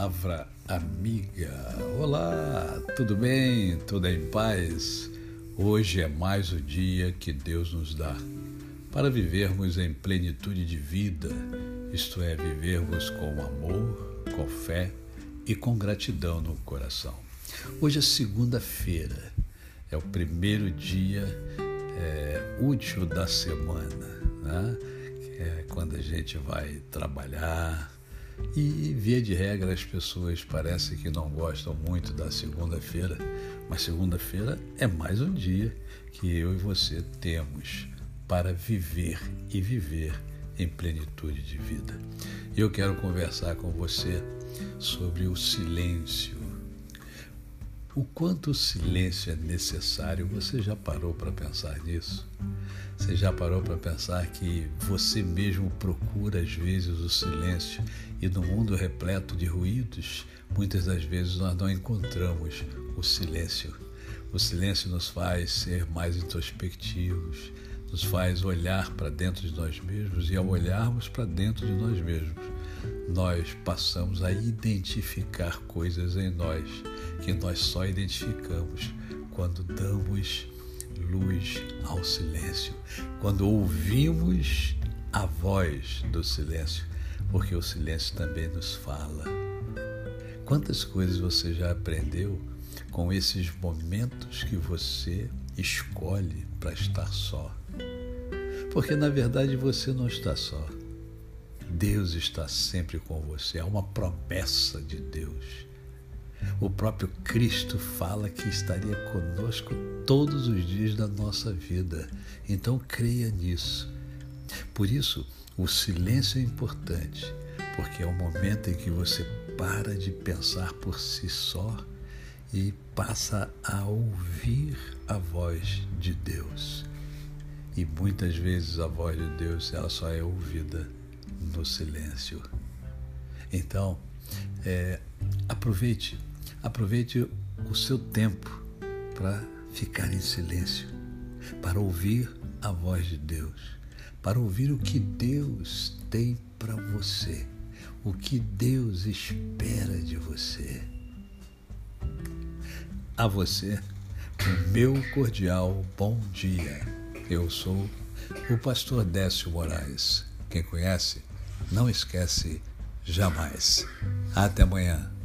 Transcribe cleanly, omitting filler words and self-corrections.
Palavra Amiga. Olá, tudo bem? Tudo em paz? Hoje é mais o dia que Deus nos dá para vivermos em plenitude de vida, isto é, vivermos com amor, com fé e com gratidão no coração. Hoje é segunda-feira, é o primeiro dia útil da semana, né? É quando a gente vai trabalhar. E, via de regra, as pessoas parecem que não gostam muito da segunda-feira, mas segunda-feira é mais um dia que eu e você temos para viver e viver em plenitude de vida. Eu quero conversar com você sobre o silêncio. O quanto o silêncio é necessário, você já parou para pensar nisso? Você já parou para pensar que você mesmo procura às vezes o silêncio e no mundo repleto de ruídos, muitas das vezes nós não encontramos o silêncio. O silêncio nos faz ser mais introspectivos, nos faz olhar para dentro de nós mesmos e ao olharmos para dentro de nós mesmos, nós passamos a identificar coisas em nós que nós só identificamos quando damos luz ao silêncio, quando ouvimos a voz do silêncio, porque o silêncio também nos fala. Quantas coisas você já aprendeu com esses momentos que você escolhe para estar só? Porque na verdade você não está só. Deus está sempre com você, é uma promessa de Deus. O próprio Cristo fala que estaria conosco todos os dias da nossa vida. Então creia nisso. Por isso, o silêncio é importante, porque é o momento em que você para de pensar por si só e passa a ouvir a voz de Deus. E muitas vezes a voz de Deus, ela só é ouvida no silêncio. Então, aproveite o seu tempo para ficar em silêncio, para ouvir a voz de Deus, para ouvir o que Deus tem para você, o que Deus espera de você. A você, o meu cordial bom dia. Eu sou o pastor Décio Moraes. Quem conhece, não esquece jamais. Até amanhã.